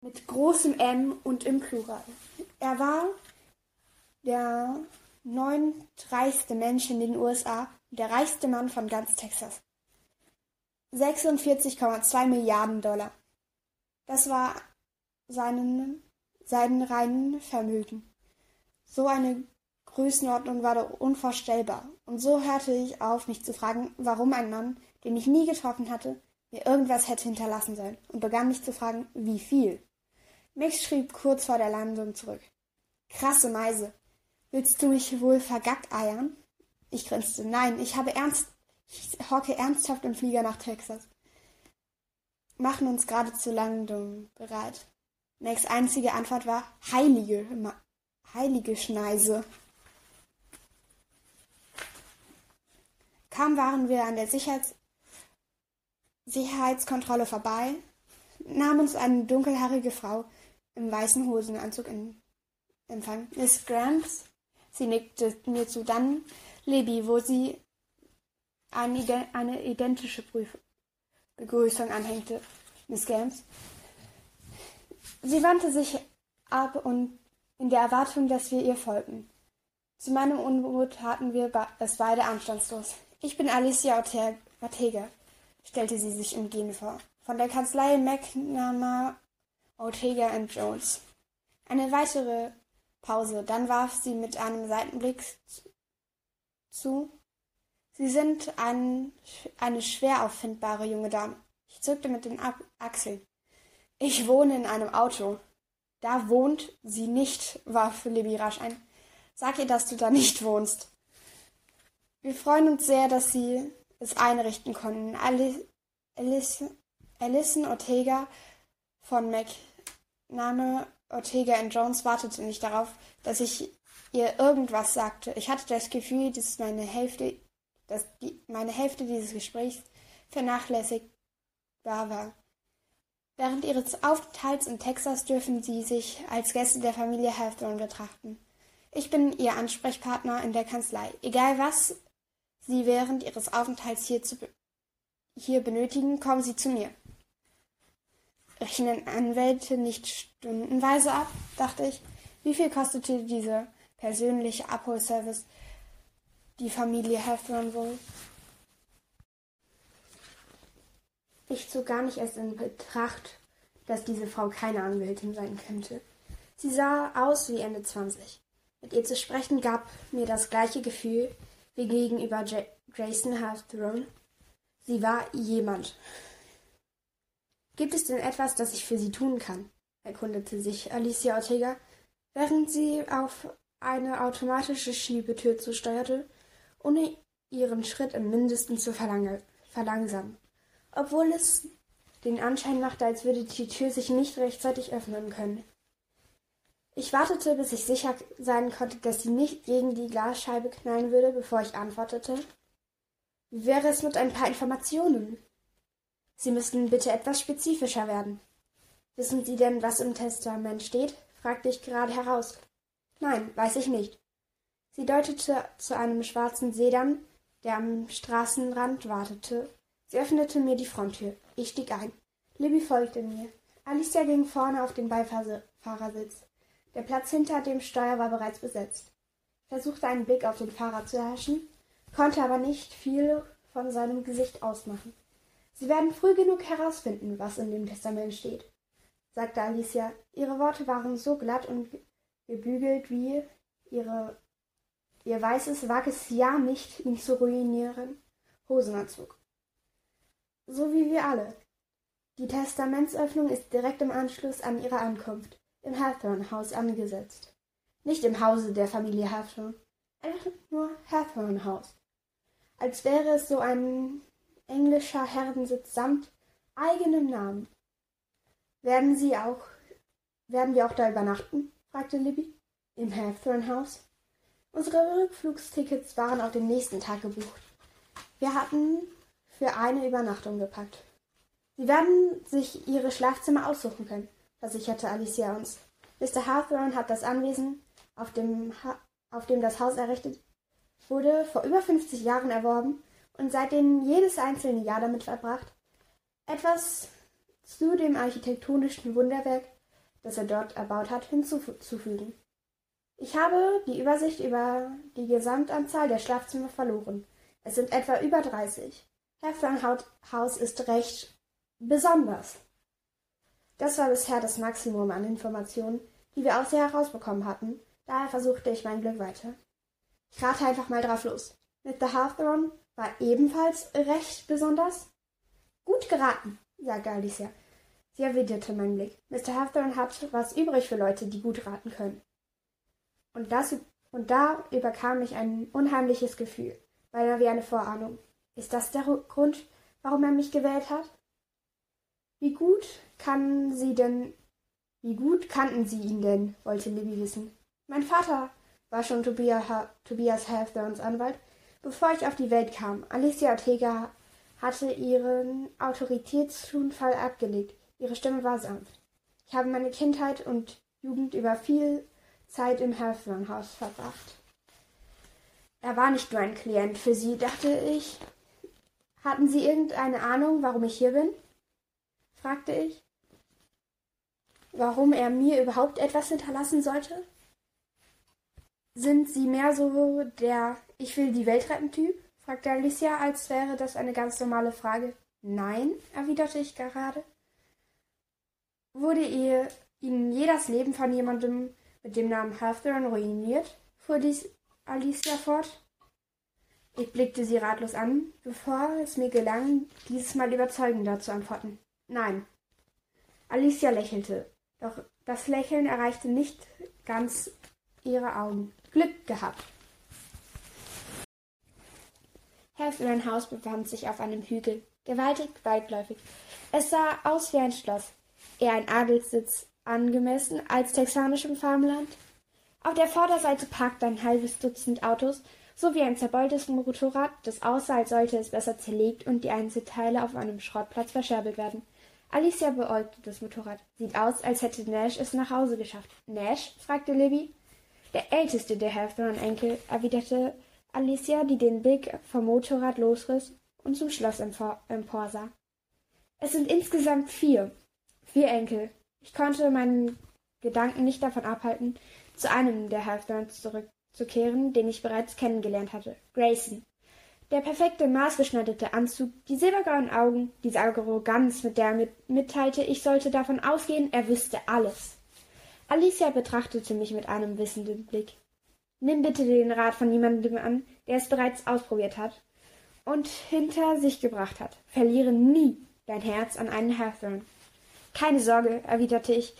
Mit großem M und im Plural. Er war der 9. reichste Mensch in den USA und der reichste Mann von ganz Texas. 46,2 Milliarden Dollar. Das war sein reinen Vermögen. So eine Größenordnung war doch unvorstellbar. Und so hörte ich auf, mich zu fragen, warum ein Mann, den ich nie getroffen hatte, mir irgendwas hätte hinterlassen sollen, und begann mich zu fragen, wie viel. Mich schrieb kurz vor der Landung zurück: Krasse Meise, willst du mich wohl vergackeiern? Ich grinste: Nein, ich hocke ernsthaft im Flieger nach Texas. Machen uns gerade zur Landung bereit. Max einzige Antwort war: heilige Schneise. Kaum waren wir an der Sicherheitskontrolle vorbei, nahm uns eine dunkelhaarige Frau im weißen Hosenanzug in Empfang. Miss Grants, sie nickte mir zu, dann Libby, wo sie eine identische Begrüßung anhängte. Miss Grants. Sie wandte sich ab und in der Erwartung, dass wir ihr folgten. Zu meinem Unmut taten wir es beide anstandslos. Ich bin Alicia Ortega, stellte sie sich umgehend vor. Von der Kanzlei McNamara, Ortega und Jones. Eine weitere Pause, dann warf sie mit einem Seitenblick zu: Sie sind eine schwer auffindbare junge Dame. Ich zuckte mit den Achseln. Ich wohne in einem Auto. Da wohnt sie nicht, warf Libby rasch ein. Sag ihr, dass du da nicht wohnst. Wir freuen uns sehr, dass Sie es einrichten konnten. Alison Ortega von McNamara, Ortega und Jones wartete nicht darauf, dass ich ihr irgendwas sagte. Ich hatte das Gefühl, dass meine Hälfte dieses Gesprächs vernachlässigbar war. Während ihres Aufenthalts in Texas dürfen sie sich als Gäste der Familie Hawthorne betrachten. Ich bin ihr Ansprechpartner in der Kanzlei. Egal was Sie während ihres Aufenthalts hier benötigen, kommen Sie zu mir. Rechnen Anwälte nicht stundenweise ab, dachte ich. Wie viel kostete dieser persönliche Abholservice die Familie Hawthorne wohl? Ich zog gar nicht erst in Betracht, dass diese Frau keine Anwältin sein könnte. Sie sah aus wie Ende 20. Mit ihr zu sprechen gab mir das gleiche Gefühl wie gegenüber Grayson Hawthorne. Sie war jemand. Gibt es denn etwas, das ich für Sie tun kann? Erkundete sich Alicia Ortega, während sie auf eine automatische Schiebetür zusteuerte, ohne ihren Schritt im Mindesten zu verlangsamen. Obwohl es den Anschein machte, als würde die Tür sich nicht rechtzeitig öffnen können. Ich wartete, bis ich sicher sein konnte, dass sie nicht gegen die Glasscheibe knallen würde, bevor ich antwortete. Wie wäre es mit ein paar Informationen? Sie müssten bitte etwas spezifischer werden. Wissen Sie denn, was im Testament steht? Fragte ich gerade heraus. Nein, weiß ich nicht. Sie deutete zu einem schwarzen Sedan, der am Straßenrand wartete. Sie öffnete mir die Fronttür. Ich stieg ein. Libby folgte mir. Alicia ging vorne auf den Beifahrersitz. Der Platz hinter dem Steuer war bereits besetzt. Ich versuchte einen Blick auf den Fahrer zu herrschen, konnte aber nicht viel von seinem Gesicht ausmachen. Sie werden früh genug herausfinden, was in dem Testament steht, sagte Alicia. Ihre Worte waren so glatt und gebügelt wie ihr weißes, wackes Ja nicht, ihn zu ruinieren Hosenanzug. So wie wir alle. Die Testamentsöffnung ist direkt im Anschluss an ihre Ankunft im Hawthorne-Haus angesetzt. Nicht im Hause der Familie Hawthorne, einfach nur Hawthorne-Haus. Als wäre es so ein englischer Herrensitz samt eigenem Namen. Werden wir auch da übernachten? Fragte Libby. Im Hawthorne-Haus? Unsere Rückflugstickets waren auf den nächsten Tag gebucht. Wir hatten für eine Übernachtung gepackt. Sie werden sich ihre Schlafzimmer aussuchen können, versicherte Alicia uns. Mr. Hawthorne hat das Anwesen, auf dem das Haus errichtet wurde, vor über 50 Jahren erworben und seitdem jedes einzelne Jahr damit verbracht, etwas zu dem architektonischen Wunderwerk das er dort erbaut hat, hinzuzufügen. Ich habe die Übersicht über die Gesamtanzahl der Schlafzimmer verloren. Es sind etwa über 30. Hawthorne House ist recht besonders. Das war bisher das Maximum an Informationen, die wir aus ihr herausbekommen hatten. Daher versuchte ich mein Glück weiter. Ich rate einfach mal drauf los. Mr. Hawthorne war ebenfalls recht besonders. Gut geraten, sagte Alicia. Sie erwiderte meinen Blick. Mr. Hawthorne hat was übrig für Leute, die gut raten können. Und da überkam mich ein unheimliches Gefühl, beinahe wie eine Vorahnung. Ist das der Grund, warum er mich gewählt hat? Wie gut kannten Sie ihn denn, wollte Libby wissen. Mein Vater war schon Tobias Hawthornes Anwalt, bevor ich auf die Welt kam. Alicia Ortega hatte ihren Autoritätszunfall abgelegt. Ihre Stimme war sanft. Ich habe meine Kindheit und Jugend über viel Zeit im Hawthorne House verbracht. Er war nicht nur ein Klient für Sie, dachte ich. Hatten Sie irgendeine Ahnung, warum ich hier bin? Fragte ich. Warum er mir überhaupt etwas hinterlassen sollte? Sind Sie mehr so der Ich-will-die-Welt-retten-Typ? Fragte Alicia, als wäre das eine ganz normale Frage. Nein, erwiderte ich gerade. Wurde Ihnen je das Leben von jemandem mit dem Namen Hawthorne ruiniert? Fuhr dies Alicia fort. Ich blickte sie ratlos an, bevor es mir gelang, dieses Mal überzeugender zu antworten. Nein. Alicia lächelte, doch das Lächeln erreichte nicht ganz ihre Augen. Glück gehabt. Hawthorne House befand sich auf einem Hügel, gewaltig weitläufig. Es sah aus wie ein Schloss, eher ein Adelssitz, angemessen als texanischem Farmland. Auf der Vorderseite parkte ein halbes Dutzend Autos, sowie ein zerbeultes Motorrad, das aussah, als sollte es besser zerlegt und die Einzelteile auf einem Schrottplatz verscherbelt werden. Alicia beäugte das Motorrad. Sieht aus, als hätte Nash es nach Hause geschafft. Nash? Fragte Libby. Der älteste der Hawthorne-Enkel, erwiderte Alicia, die den Blick vom Motorrad losriss und zum Schloss emporsah. Es sind insgesamt 4. 4 Enkel. Ich konnte meinen Gedanken nicht davon abhalten, zu einem der Hawthorns zurückzukehren, den ich bereits kennengelernt hatte. Grayson. Der perfekte, maßgeschneiderte Anzug, die silbergrauen Augen, diese Arroganz, mit der er mitteilte, ich sollte davon ausgehen, er wüsste alles. Alicia betrachtete mich mit einem wissenden Blick. Nimm bitte den Rat von jemandem an, der es bereits ausprobiert hat und hinter sich gebracht hat. Verliere nie dein Herz an einen Hawthorne. Keine Sorge, erwiderte ich,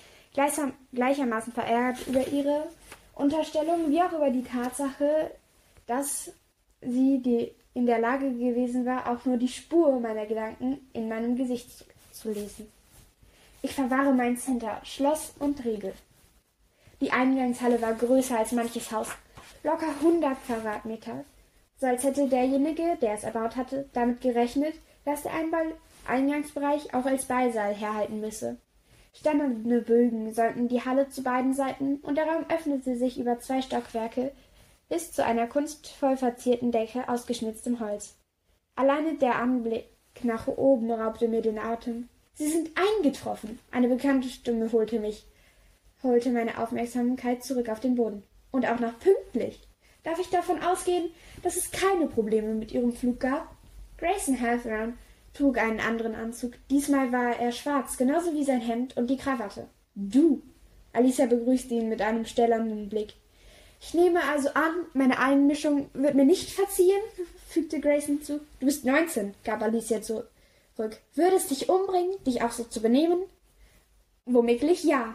gleichermaßen verärgert über ihre Unterstellung wie auch über die Tatsache, dass sie in der Lage gewesen war, auch nur die Spur meiner Gedanken in meinem Gesicht zu lesen. Ich verwahre meins hinter Schloss und Riegel. Die Eingangshalle war größer als manches Haus, locker 100 Quadratmeter, so als hätte derjenige, der es erbaut hatte, damit gerechnet, dass der Eingangsbereich auch als Ballsaal herhalten müsse. Steinerne Bögen säumten die Halle zu beiden Seiten und der Raum öffnete sich über 2 Stockwerke bis zu einer kunstvoll verzierten Decke aus geschnitztem Holz. Alleine der Anblick nach oben raubte mir den Atem. »Sie sind eingetroffen!« Eine bekannte Stimme holte meine Aufmerksamkeit zurück auf den Boden. »Und auch noch pünktlich! Darf ich davon ausgehen, dass es keine Probleme mit Ihrem Flug gab?« Grayson Hawthorne trug einen anderen Anzug. Diesmal war er schwarz, genauso wie sein Hemd und die Krawatte. »Du!« Alicia begrüßte ihn mit einem stellenden Blick. »Ich nehme also an, meine Einmischung wird mir nicht verziehen?« fügte Grayson zu. »Du bist 19«, gab Alicia zurück. »Würdest dich umbringen, dich auch so zu benehmen?« »Womöglich ja.«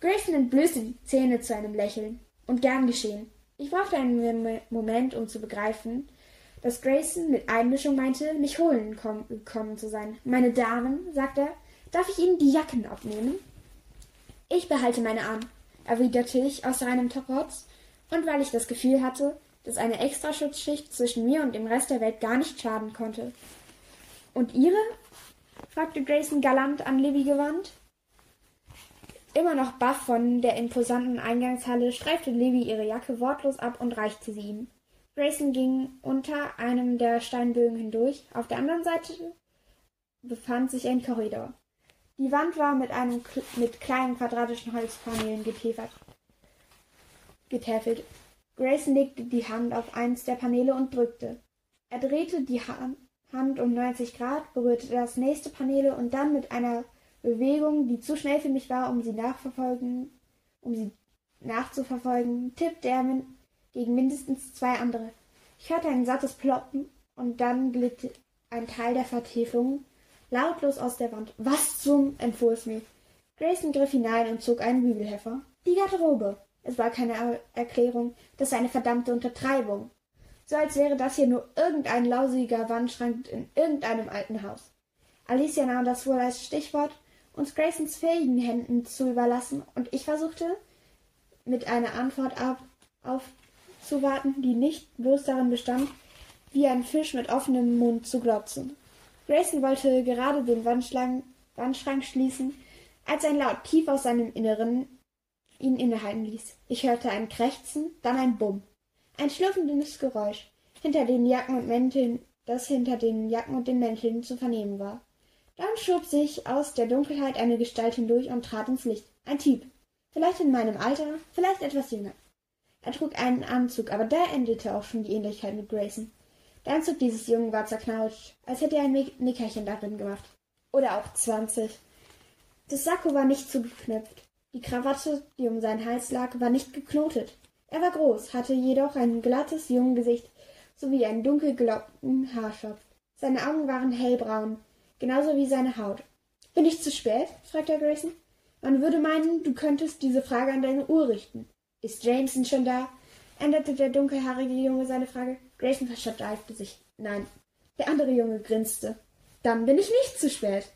Grayson entblößte die Zähne zu einem Lächeln. »Und gern geschehen.« Ich brauchte einen Moment, um zu begreifen, dass Grayson mit Einmischung meinte, mich holen gekommen zu sein. »Meine Damen«, sagte er, »darf ich Ihnen die Jacken abnehmen?« »Ich behalte meine an«, erwiderte ich aus reinem Trotz. Und weil ich das Gefühl hatte, dass eine Extraschutzschicht zwischen mir und dem Rest der Welt gar nicht schaden konnte. »Und Ihre?« fragte Grayson galant an Libby gewandt. Immer noch baff von der imposanten Eingangshalle, streifte Libby ihre Jacke wortlos ab und reichte sie ihm. Grayson ging unter einem der Steinbögen hindurch. Auf der anderen Seite befand sich ein Korridor. Die Wand war mit kleinen quadratischen Holzpaneelen getäfelt. Grayson legte die Hand auf eins der Paneele und drückte. Er drehte die Hand um 90 Grad, berührte das nächste Panel und dann mit einer Bewegung, die zu schnell für mich war, um sie nachzuverfolgen, tippte er gegen mindestens zwei andere. Ich hörte ein sattes Ploppen und dann glitt ein Teil der Vertiefung lautlos aus der Wand. Was zum, entfuhr es mir. Grayson griff hinein und zog einen Bügelheffer. Die Garderobe. Es war keine Erklärung, das war eine verdammte Untertreibung. So als wäre das hier nur irgendein lausiger Wandschrank in irgendeinem alten Haus. Alicia nahm das wohl als Stichwort, uns Graysons fähigen Händen zu überlassen, und ich versuchte, mit einer Antwort aufzuwarten, die nicht bloß darin bestand, wie ein Fisch mit offenem Mund zu glotzen. Grayson wollte gerade den Wandschrank schließen, als ein Laut tief aus seinem Inneren ihn innehalten ließ. Ich hörte ein Krächzen, dann ein Bumm. Ein schlürfendes Geräusch, das hinter den Jacken und den Mänteln zu vernehmen war. Dann schob sich aus der Dunkelheit eine Gestalt hindurch und trat ins Licht. Ein Typ. Vielleicht in meinem Alter, vielleicht etwas jünger. Er trug einen Anzug, aber da endete auch schon die Ähnlichkeit mit Grayson. Der Anzug dieses Jungen war zerknautscht, als hätte er ein Nickerchen darin gemacht. Oder auch 20. Das Sakko war nicht zugeknöpft. Die Krawatte, die um seinen Hals lag, war nicht geknotet. Er war groß, hatte jedoch ein glattes, junges Gesicht sowie einen dunkel gelockten Haarschopf. Seine Augen waren hellbraun, genauso wie seine Haut. »Bin ich zu spät?« fragte Grayson. »Man würde meinen, du könntest diese Frage an deine Uhr richten.« »Ist Jameson schon da?« änderte der dunkelhaarige Junge seine Frage. Grayson verschaffte sich. »Nein.« Der andere Junge grinste. »Dann bin ich nicht zu spät.«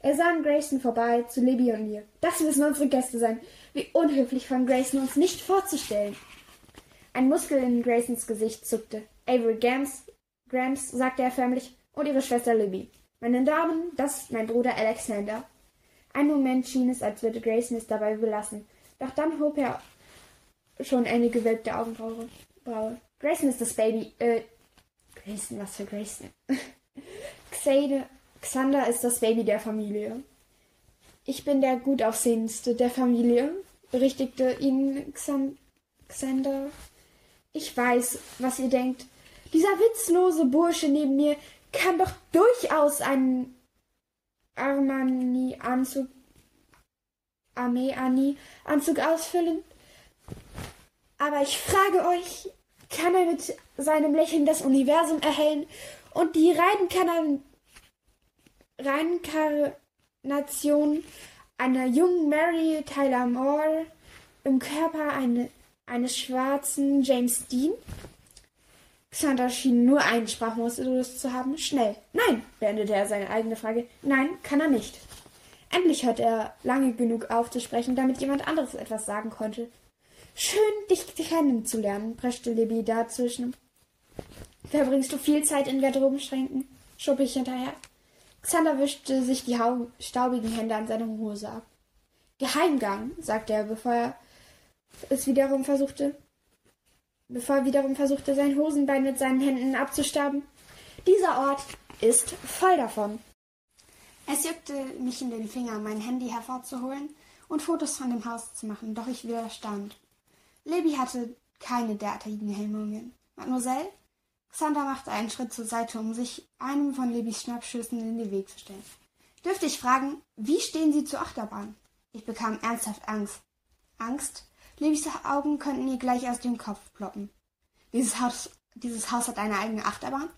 Er sah an Grayson vorbei, zu Libby und mir. »Das müssen unsere Gäste sein. Wie unhöflich von Grayson, uns nicht vorzustellen.« Ein Muskel in Graysons Gesicht zuckte. »Avery Grams«, sagte er förmlich, »und ihre Schwester Libby. Meine Damen, das ist mein Bruder Alexander.« Einen Moment schien es, als würde Grayson es dabei belassen. Doch dann hob er schon eine gewölbte Augenbraue. »Grayson ist das Baby, Grayson, was für Grayson?« Xander ist das Baby der Familie. Ich bin der Gutaussehendste der Familie, berichtigte ihn Xander. Ich weiß, was ihr denkt. Dieser witzlose Bursche neben mir kann doch durchaus einen Armani-Anzug ausfüllen. Aber ich frage euch, kann er mit seinem Lächeln das Universum erhellen und die Reinkarnation einer jungen Mary Tyler Moore im Körper eines schwarzen James Dean? Xander schien nur einen Sprachmodus zu haben. Schnell. Nein, beendete er seine eigene Frage. Nein, kann er nicht. Endlich hörte er lange genug auf zu sprechen, damit jemand anderes etwas sagen konnte. Schön, dich kennenzulernen, preschte Libby dazwischen. Verbringst du viel Zeit in Garderobenschränken? Schob ich hinterher. Xander wischte sich die staubigen Hände an seiner Hose ab. »Geheimgang«, sagte er, bevor er wiederum versuchte, sein Hosenbein mit seinen Händen abzustaben. »Dieser Ort ist voll davon.« Es juckte mich in den Finger, mein Handy hervorzuholen und Fotos von dem Haus zu machen, doch ich widerstand. Libby hatte keine derartigen Hemmungen. »Mademoiselle?« Xander machte einen Schritt zur Seite, um sich einem von Libbys Schnappschüssen in den Weg zu stellen. »Dürfte ich fragen, wie stehen Sie zur Achterbahn?« Ich bekam ernsthaft Angst. Angst? Libbys Augen könnten ihr gleich aus dem Kopf ploppen. »Dieses Haus hat eine eigene Achterbahn?«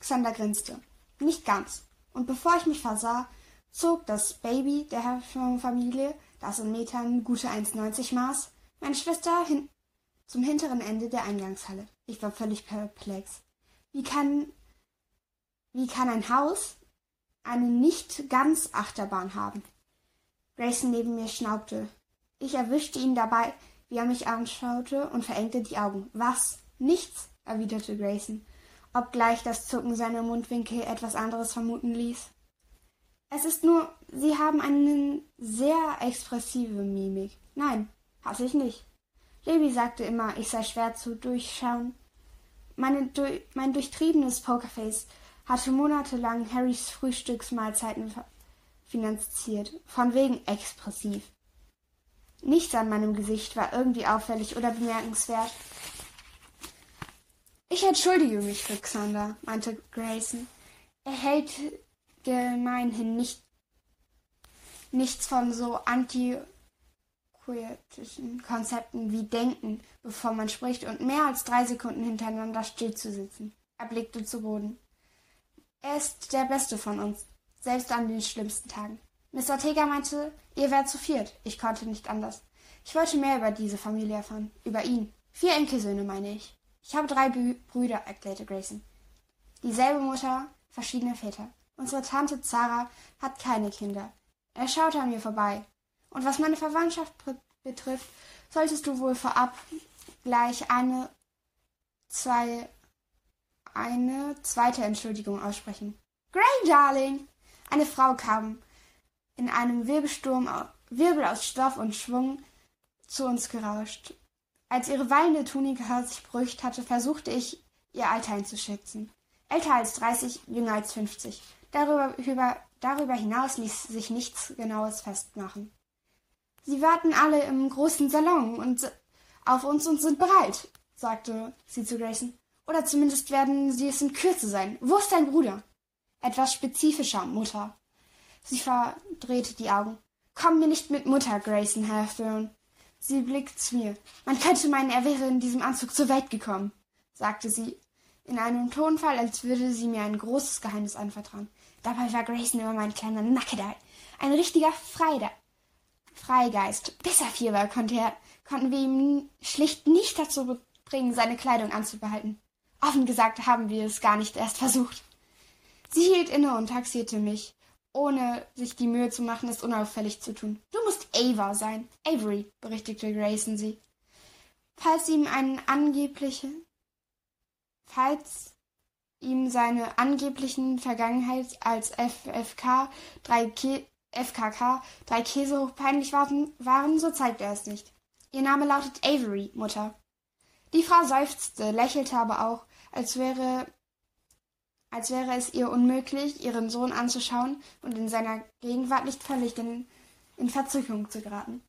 Xander grinste. »Nicht ganz.« Und bevor ich mich versah, zog das Baby der Familie, das in Metern gute 1,90 maß, meine Schwester zum hinteren Ende der Eingangshalle. Ich war völlig perplex. Wie kann ein Haus eine nicht ganz Achterbahn haben? Grayson neben mir schnaubte. Ich erwischte ihn dabei, wie er mich anschaute und verengte die Augen. Was? Nichts, erwiderte Grayson, obgleich das Zucken seiner Mundwinkel etwas anderes vermuten ließ. Es ist nur, Sie haben eine sehr expressive Mimik. Nein, hasse ich nicht. Libby sagte immer, ich sei schwer zu durchschauen. Mein durchtriebenes Pokerface hatte monatelang Harrys Frühstücksmahlzeiten finanziert, von wegen expressiv. Nichts an meinem Gesicht war irgendwie auffällig oder bemerkenswert. »Ich entschuldige mich für Xander«, meinte Grayson. »Er hält gemeinhin nichts von so antiquiertischen Konzepten wie Denken, bevor man spricht und mehr als 3 Sekunden hintereinander still zu sitzen.« Er blickte zu Boden. »Er ist der Beste von uns, selbst an den schlimmsten Tagen.« Miss Ortega meinte, ihr wärt zu viert. Ich konnte nicht anders. Ich wollte mehr über diese Familie erfahren. Über ihn. 4 Enkelsöhne, meine ich. Ich habe 3 Brüder, erklärte Grayson. Dieselbe Mutter, verschiedene Väter. Unsere Tante Zara hat keine Kinder. Er schaute an mir vorbei. Und was meine Verwandtschaft betrifft, solltest du wohl vorab gleich eine zweite Entschuldigung aussprechen. Gray, Darling! Eine Frau kam in einem Wirbel aus Stoff und Schwung zu uns gerauscht. Als ihre wallende Tunika sich brüchigt hatte, versuchte ich, ihr Alter einzuschätzen. Älter als 30, jünger als 50. Darüber hinaus ließ sich nichts Genaues festmachen. »Sie warten alle im großen Salon auf uns und sind bereit«, sagte sie zu Grayson. »Oder zumindest werden sie es in Kürze sein. Wo ist dein Bruder?« »Etwas spezifischer, Mutter.« Sie verdrehte die Augen. »Komm mir nicht mit Mutter, Grayson Hawthorne.« Sie blickte zu mir. »Man könnte meinen, er wäre in diesem Anzug zur Welt gekommen«, sagte sie, in einem Tonfall, als würde sie mir ein großes Geheimnis anvertrauen. Dabei war Grayson immer mein kleiner Nackedei. Ein richtiger Freigeist. Bis er 4 war, konnten wir ihn schlicht nicht dazu bringen, seine Kleidung anzubehalten. Offen gesagt haben wir es gar nicht erst versucht. Sie hielt inne und taxierte mich, ohne sich die Mühe zu machen, es unauffällig zu tun. »Du musst Ava sein.« »Avery«, berichtigte Grayson sie. Falls ihm seine angeblichen Vergangenheit als FKK 3 Käse hoch peinlich waren, so zeigte er es nicht. »Ihr Name lautet Avery, Mutter.« Die Frau seufzte, lächelte aber auch, als wäre es ihr unmöglich, ihren Sohn anzuschauen und in seiner Gegenwart nicht völlig in Verzückung zu geraten.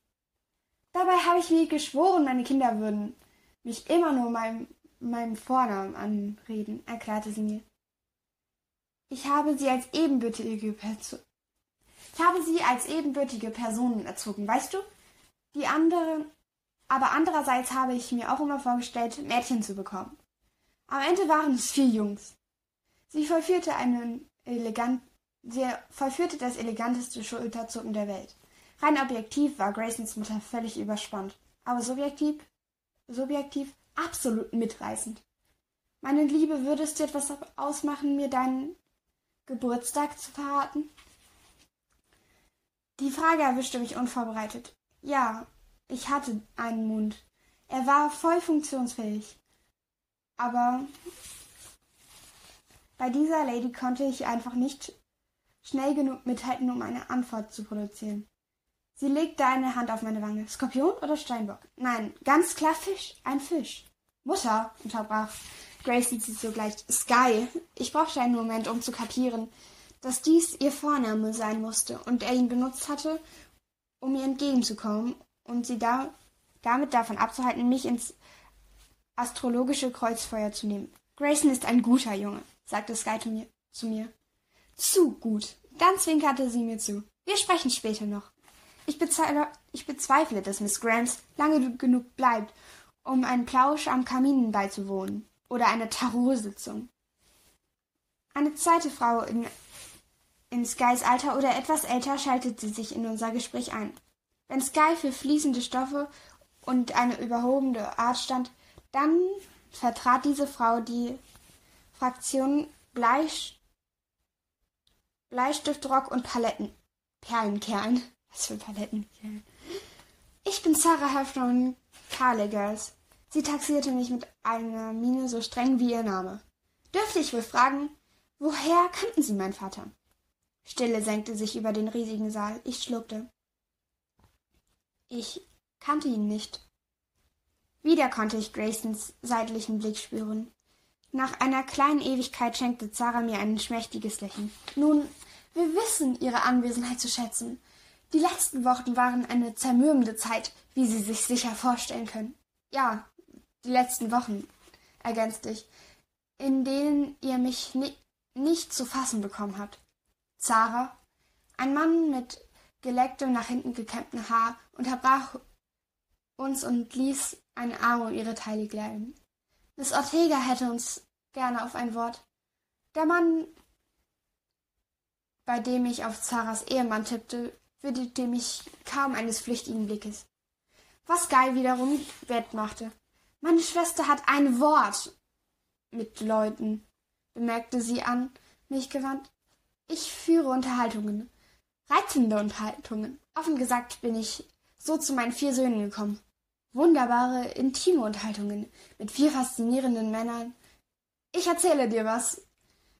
Dabei habe ich mir geschworen, meine Kinder würden mich immer nur meinem Vornamen anreden, erklärte sie mir. Ich habe sie als ebenbürtige Personen erzogen, weißt du? Aber andererseits habe ich mir auch immer vorgestellt, Mädchen zu bekommen. Am Ende waren es 4 Jungs. Sie vollführte das eleganteste Schulterzucken der Welt. Rein objektiv war Graysons Mutter völlig überspannt, aber subjektiv absolut mitreißend. »Meine Liebe, würdest du etwas ausmachen, mir deinen Geburtstag zu verraten?« Die Frage erwischte mich unvorbereitet. Ja, ich hatte einen Mund. Er war voll funktionsfähig. Aber bei dieser Lady konnte ich einfach nicht schnell genug mithalten, um eine Antwort zu produzieren. Sie legte eine Hand auf meine Wange. Skorpion oder Steinbock? Nein, ganz klar Fisch. Ein Fisch. Mutter, unterbrach Grayson sie sogleich. Sky. Ich brauchte einen Moment, um zu kapieren, dass dies ihr Vorname sein musste und er ihn benutzt hatte, um ihr entgegenzukommen und sie damit davon abzuhalten, mich ins astrologische Kreuzfeuer zu nehmen. Grayson ist ein guter Junge, sagte Sky zu mir. Zu gut. Dann zwinkerte sie mir zu. Wir sprechen später noch. Ich bezweifle, dass Miss Grams lange genug bleibt, um einen Plausch am Kamin beizuwohnen oder einer Tarot-Sitzung. Eine zweite Frau in Skys Alter oder etwas älter schaltete sich in unser Gespräch ein. Wenn Sky für fließende Stoffe und eine überhobene Art stand, dann vertrat diese Frau die Fraktion Bleistiftrock und Perlenkerlen. Was für Palettenkerlen? Ich bin Sarah Huffman, Girls. Sie taxierte mich mit einer Miene so streng wie ihr Name. Dürfte ich wohl fragen, woher kannten Sie meinen Vater? Stille senkte sich über den riesigen Saal. Ich schluckte. Ich kannte ihn nicht. Wieder konnte ich Graysons seitlichen Blick spüren. Nach einer kleinen Ewigkeit schenkte Zara mir ein schmächtiges Lächeln. Nun, Wir wissen ihre Anwesenheit zu schätzen. Die letzten Wochen waren eine zermürbende Zeit, wie Sie sich sicher vorstellen können. Ja, die letzten Wochen, ergänzte ich, in denen ihr mich nicht zu fassen bekommen habt. Zara, ein Mann mit gelecktem, nach hinten gekämmtem Haar, unterbrach uns und ließ einen Arm um ihre Taille gleiten. Miss Ortega hätte uns gerne auf ein Wort. Der Mann, bei dem ich auf Zaras Ehemann tippte, widmete mich kaum eines flüchtigen Blickes. Was Guy wiederum wettmachte. »Meine Schwester hat ein Wort mit Leuten«, bemerkte sie an mich gewandt. »Ich führe Unterhaltungen, reizende Unterhaltungen. Offen gesagt bin ich so zu meinen 4 Söhnen gekommen. Wunderbare, intime Unterhaltungen mit 4 faszinierenden Männern. Ich erzähle dir was,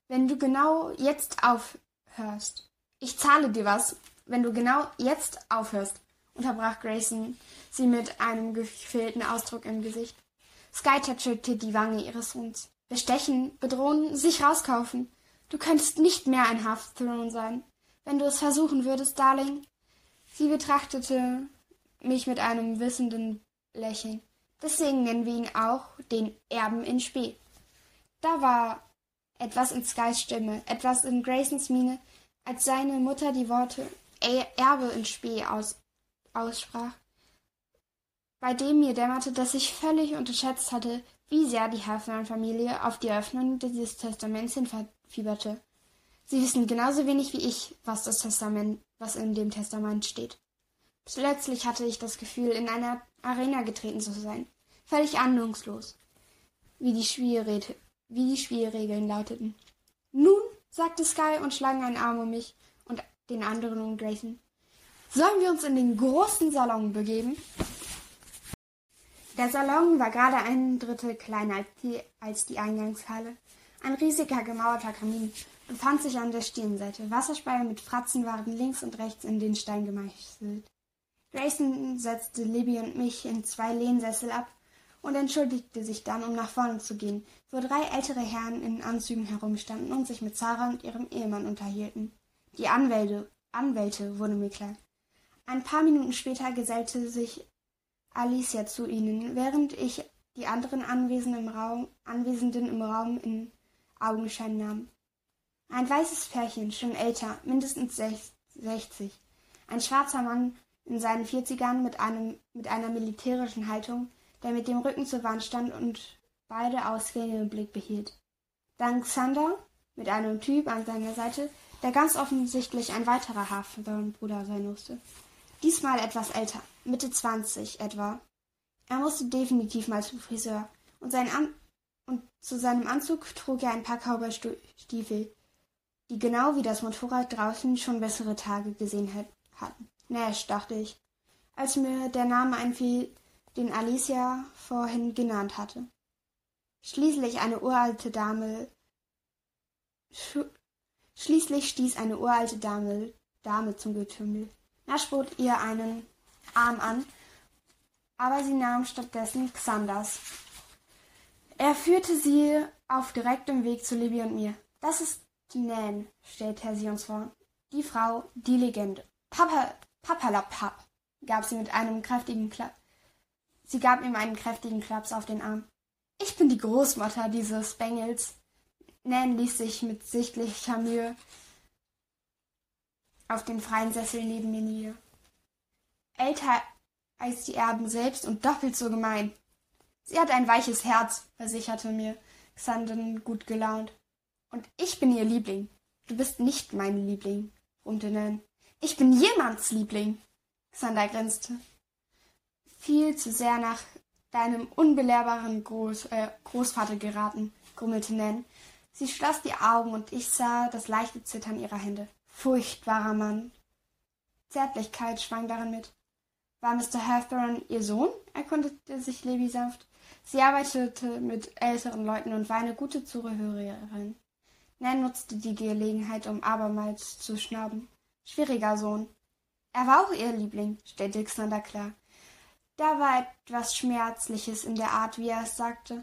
wenn du genau jetzt aufhörst. Ich zahle dir was, wenn du genau jetzt aufhörst«, unterbrach Grayson sie mit einem gequälten Ausdruck im Gesicht. Sky tätschelte die Wange ihres Sohns. »Bestechen, bedrohen, sich rauskaufen. Du könntest nicht mehr ein Hawthorne sein, wenn du es versuchen würdest, Darling.« Sie betrachtete mich mit einem wissenden Lächeln. »Deswegen nennen wir ihn auch den Erben in Spee.« Da war etwas in Skys Stimme, etwas in Graysons Miene, als seine Mutter die Worte »Erbe in Spee« aussprach, bei dem mir dämmerte, dass ich völlig unterschätzt hatte, wie sehr die Hawthorne-Familie auf die Eröffnung dieses Testaments hinfieberte. Sie wissen genauso wenig wie ich, was in dem Testament steht. Plötzlich hatte ich das Gefühl, in einer Arena getreten zu sein, völlig ahnungslos, wie die Spielregeln lauteten. »Nun«, sagte Sky und schlang einen Arm um mich und den anderen um Grayson, »sollen wir uns in den großen Salon begeben?« Der Salon war gerade 1/3 kleiner als die Eingangshalle. Ein riesiger gemauerter Kamin befand sich an der Stirnseite. Wasserspeier mit Fratzen waren links und rechts in den Stein gemeißelt. Grayson setzte Libby und mich in 2 Lehnsessel ab und entschuldigte sich dann, um nach vorne zu gehen, wo 3 ältere Herren in Anzügen herumstanden und sich mit Zara und ihrem Ehemann unterhielten. Die Anwälte, wurde mir klar. Ein paar Minuten später gesellte sich Alicia zu ihnen, während ich die anderen Anwesenden im Raum in Augenschein nahm. Ein weißes Pärchen, schon älter, mindestens 60. Ein schwarzer Mann in seinen 40ern mit einer militärischen Haltung, der mit dem Rücken zur Wand stand und beide Ausgänge im Blick behielt. Dann Xander mit einem Typ an seiner Seite, der ganz offensichtlich ein weiterer Hawthorne-Bruder sein musste. Diesmal etwas älter, Mitte 20 etwa. Er musste definitiv mal zum Friseur und zu seinem Anzug trug er ein paar Cowboy-Stiefel, die genau wie das Motorrad draußen schon bessere Tage gesehen hatten. Nash, dachte ich, als mir der Name einfiel, den Alicia vorhin genannt hatte. Schließlich stieß eine uralte Dame zum Getümmel. Nash bot ihr einen Arm an, aber sie nahm stattdessen Xanders. Er führte sie auf direktem Weg zu Libby und mir. »Das ist Nan«, stellte sie uns vor. »Die Frau, die Legende. Papalapap«, gab sie mit einem kräftigen Klaps. Sie gab ihm einen kräftigen Klaps auf den Arm. »Ich bin die Großmutter dieses Bengels.« Nan ließ sich mit sichtlicher Mühe auf den freien Sessel neben mir nieder. Älter als die Erben selbst und doppelt so gemein. »Sie hat ein weiches Herz«, versicherte mir Xander gut gelaunt. »Und ich bin ihr Liebling.« »Du bist nicht mein Liebling«, brummte Nan. »Ich bin jemands Liebling«, Xander grinste. »Viel zu sehr nach deinem unbelehrbaren Großvater geraten«, grummelte Nan. Sie schloss die Augen und ich sah das leichte Zittern ihrer Hände. Furchtbarer Mann. Zärtlichkeit schwang darin mit. »War Mr. Hawthorne ihr Sohn?«, erkundigte sich Libby sanft. Sie arbeitete mit älteren Leuten und war eine gute Zuhörerin. Nan nutzte die Gelegenheit, um abermals zu schnauben. »Schwieriger Sohn.« »Er war auch ihr Liebling«, stellte Xander klar. Da war etwas Schmerzliches in der Art, wie er es sagte.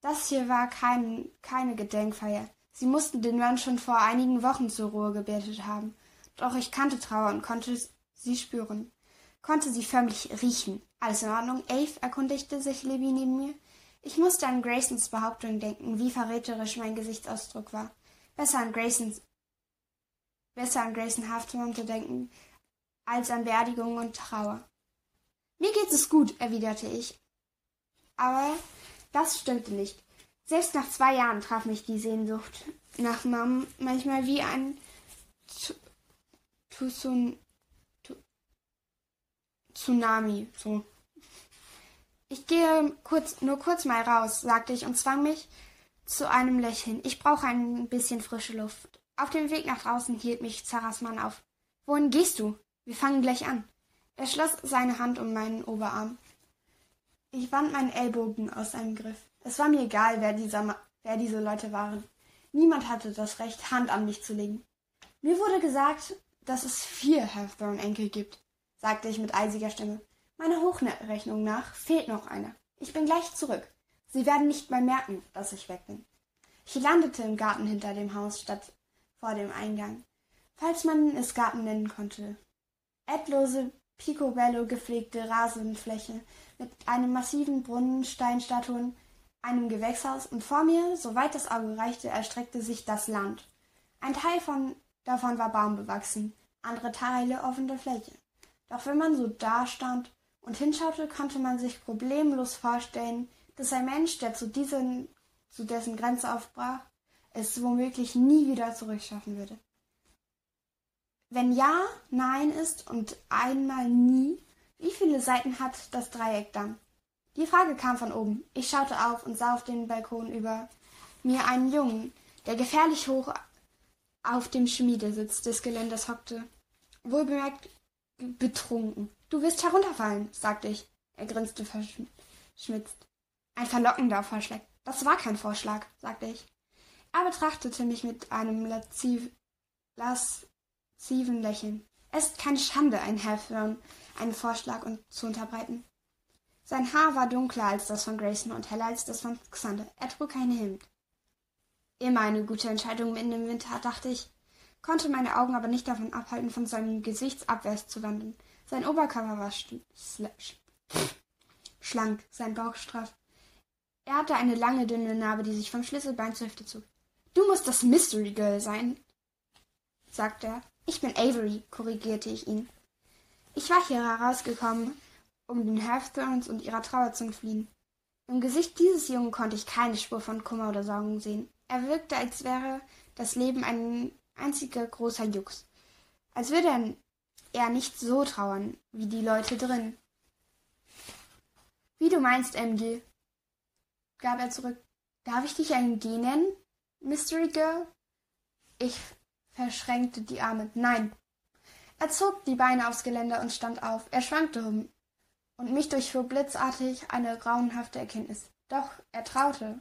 »Das hier war keine Gedenkfeier. Sie mussten den Mann schon vor einigen Wochen zur Ruhe gebetet haben. Doch ich kannte Trauer und konnte sie spüren. Konnte sie förmlich riechen. Alles in Ordnung, Ave? Erkundigte sich Libby neben mir. Ich musste an Graysons Behauptung denken, wie verräterisch mein Gesichtsausdruck war. Besser an Grayson Hawthorne zu denken, als an Beerdigungen und Trauer. Mir geht es gut, erwiderte ich. Aber das stimmte nicht. Selbst nach 2 Jahren traf mich die Sehnsucht nach Mom manchmal wie ein Tsunami. So. Ich gehe nur kurz mal raus, sagte ich und zwang mich zu einem Lächeln. Ich brauche ein bisschen frische Luft. Auf dem Weg nach draußen hielt mich Zaras Mann auf. Wohin gehst du? Wir fangen gleich an. Er schloss seine Hand um meinen Oberarm. Ich wand meinen Ellbogen aus seinem Griff. Es war mir egal, wer diese Leute waren. Niemand hatte das Recht, Hand an mich zu legen. Mir wurde gesagt, dass es 4 Hawthorne-Enkel gibt, sagte ich mit eisiger Stimme. Meiner Hochrechnung nach fehlt noch einer. Ich bin gleich zurück. Sie werden nicht mal merken, dass ich weg bin. Ich landete im Garten hinter dem Haus statt vor dem Eingang, falls man es Garten nennen konnte. Endlose, picobello gepflegte Rasenfläche mit einem massiven Brunnen, Steinstatuen, einem Gewächshaus und vor mir, soweit das Auge reichte, erstreckte sich das Land. Ein Teil davon war baumbewachsen, andere Teile offene Fläche. Doch wenn man so dastand und hinschaute, konnte man sich problemlos vorstellen, dass ein Mensch, der zu dessen Grenze aufbrach, es womöglich nie wieder zurückschaffen würde. Wenn ja, nein ist und einmal nie, wie viele Seiten hat das Dreieck dann? Die Frage kam von oben. Ich schaute auf und sah auf den Balkon über mir einen Jungen, der gefährlich hoch auf dem Schmiedesitz des Geländers hockte, wohlbemerkt betrunken. »Du wirst herunterfallen«, sagte ich. Er grinste verschmitzt. Ein verlockender Vorschlag. »Das war kein Vorschlag«, sagte ich. Er betrachtete mich mit einem lasziven Lächeln. Es ist keine Schande, ein Hawthorne einen Vorschlag zu unterbreiten. Sein Haar war dunkler als das von Grayson und heller als das von Xander. Er trug kein Hemd. Immer eine gute Entscheidung mitten im Winter, dachte ich, konnte meine Augen aber nicht davon abhalten, von seinem Gesicht abwärts zu wandern. Sein Oberkörper war schlank, sein Bauch straff. Er hatte eine lange, dünne Narbe, die sich vom Schlüsselbein zur Hüfte zog. »Du musst das Mystery Girl sein«, sagte er. »Ich bin Avery«, korrigierte ich ihn. Ich war hier herausgekommen, um den Hawthorns und ihrer Trauer zu entfliehen. Im Gesicht dieses Jungen konnte ich keine Spur von Kummer oder Sorgen sehen. Er wirkte, als wäre das Leben ein einziger großer Jux. Als würde er nicht so trauern, wie die Leute drin. »Wie du meinst, MG«, gab er zurück. »Darf ich dich MG nennen, Mystery Girl?« Ich verschränkte die Arme. »Nein.« Er zog die Beine aufs Geländer und stand auf. Er schwankte und mich durchfuhr blitzartig eine grauenhafte Erkenntnis. Doch er trauerte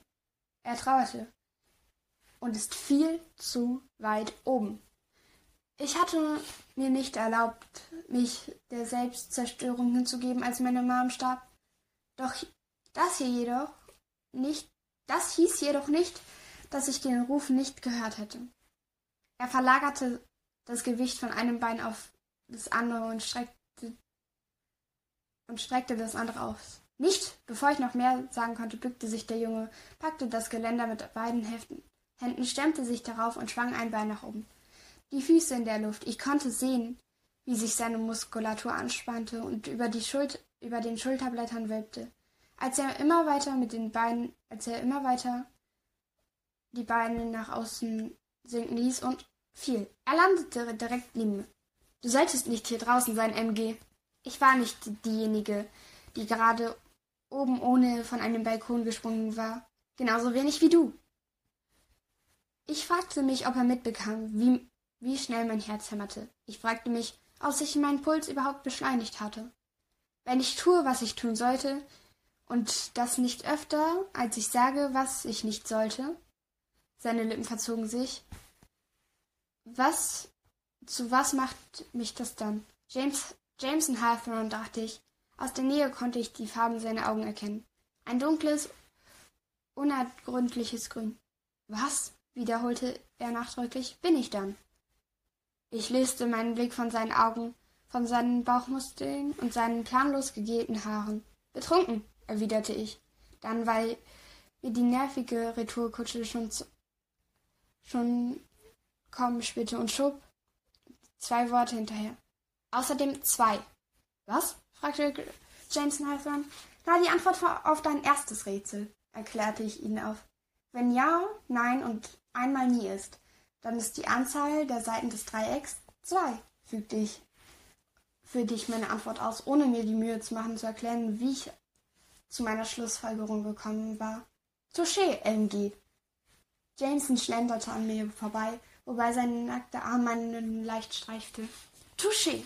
und ist viel zu weit oben. Ich hatte mir nicht erlaubt, mich der Selbstzerstörung hinzugeben, als meine Mom starb. Doch das hieß jedoch nicht, dass ich den Ruf nicht gehört hätte. Er verlagerte das Gewicht von einem Bein auf das andere und streckte das andere aus. Nicht, bevor ich noch mehr sagen konnte, bückte sich der Junge, packte das Geländer mit beiden Händen, stemmte sich darauf und schwang ein Bein nach oben. Die Füße in der Luft. Ich konnte sehen, wie sich seine Muskulatur anspannte und über den Schulterblättern wölbte. Als er immer weiter die Beine nach außen sinken ließ und fiel. Er landete direkt neben mir. »Du solltest nicht hier draußen sein, MG.« Ich war nicht diejenige, die gerade oben ohne von einem Balkon gesprungen war. Genauso wenig wie du. Ich fragte mich, ob er mitbekam, wie schnell mein Herz hämmerte. Ich fragte mich, ob sich mein Puls überhaupt beschleunigt hatte. Wenn ich tue, was ich tun sollte, und das nicht öfter, als ich sage, was ich nicht sollte. Seine Lippen verzogen sich. Zu was macht mich das dann? Jameson Hawthorne, dachte ich. Aus der Nähe konnte ich die Farben seiner Augen erkennen. Ein dunkles, unergründliches Grün. Was? wiederholte er nachdrücklich, bin ich dann. Ich löste meinen Blick von seinen Augen, von seinen Bauchmuskeln und seinen planlos gegelten Haaren. Betrunken, erwiderte ich, dann, weil mir die nervige Retourkutsche schon kommen spürte und schob 2 Worte hinterher. Außerdem 2. Was? Fragte Jameson Hawthorne. Na, die Antwort war auf dein erstes Rätsel, erklärte ich ihnen auf. Wenn ja, nein und einmal nie ist, dann ist die Anzahl der Seiten des Dreiecks 2, fügte ich meine Antwort aus, ohne mir die Mühe zu machen, zu erklären, wie ich zu meiner Schlussfolgerung gekommen war. Touché, LMG. Jameson schlenderte an mir vorbei, wobei sein nackter Arm meinen leicht streifte. Touché.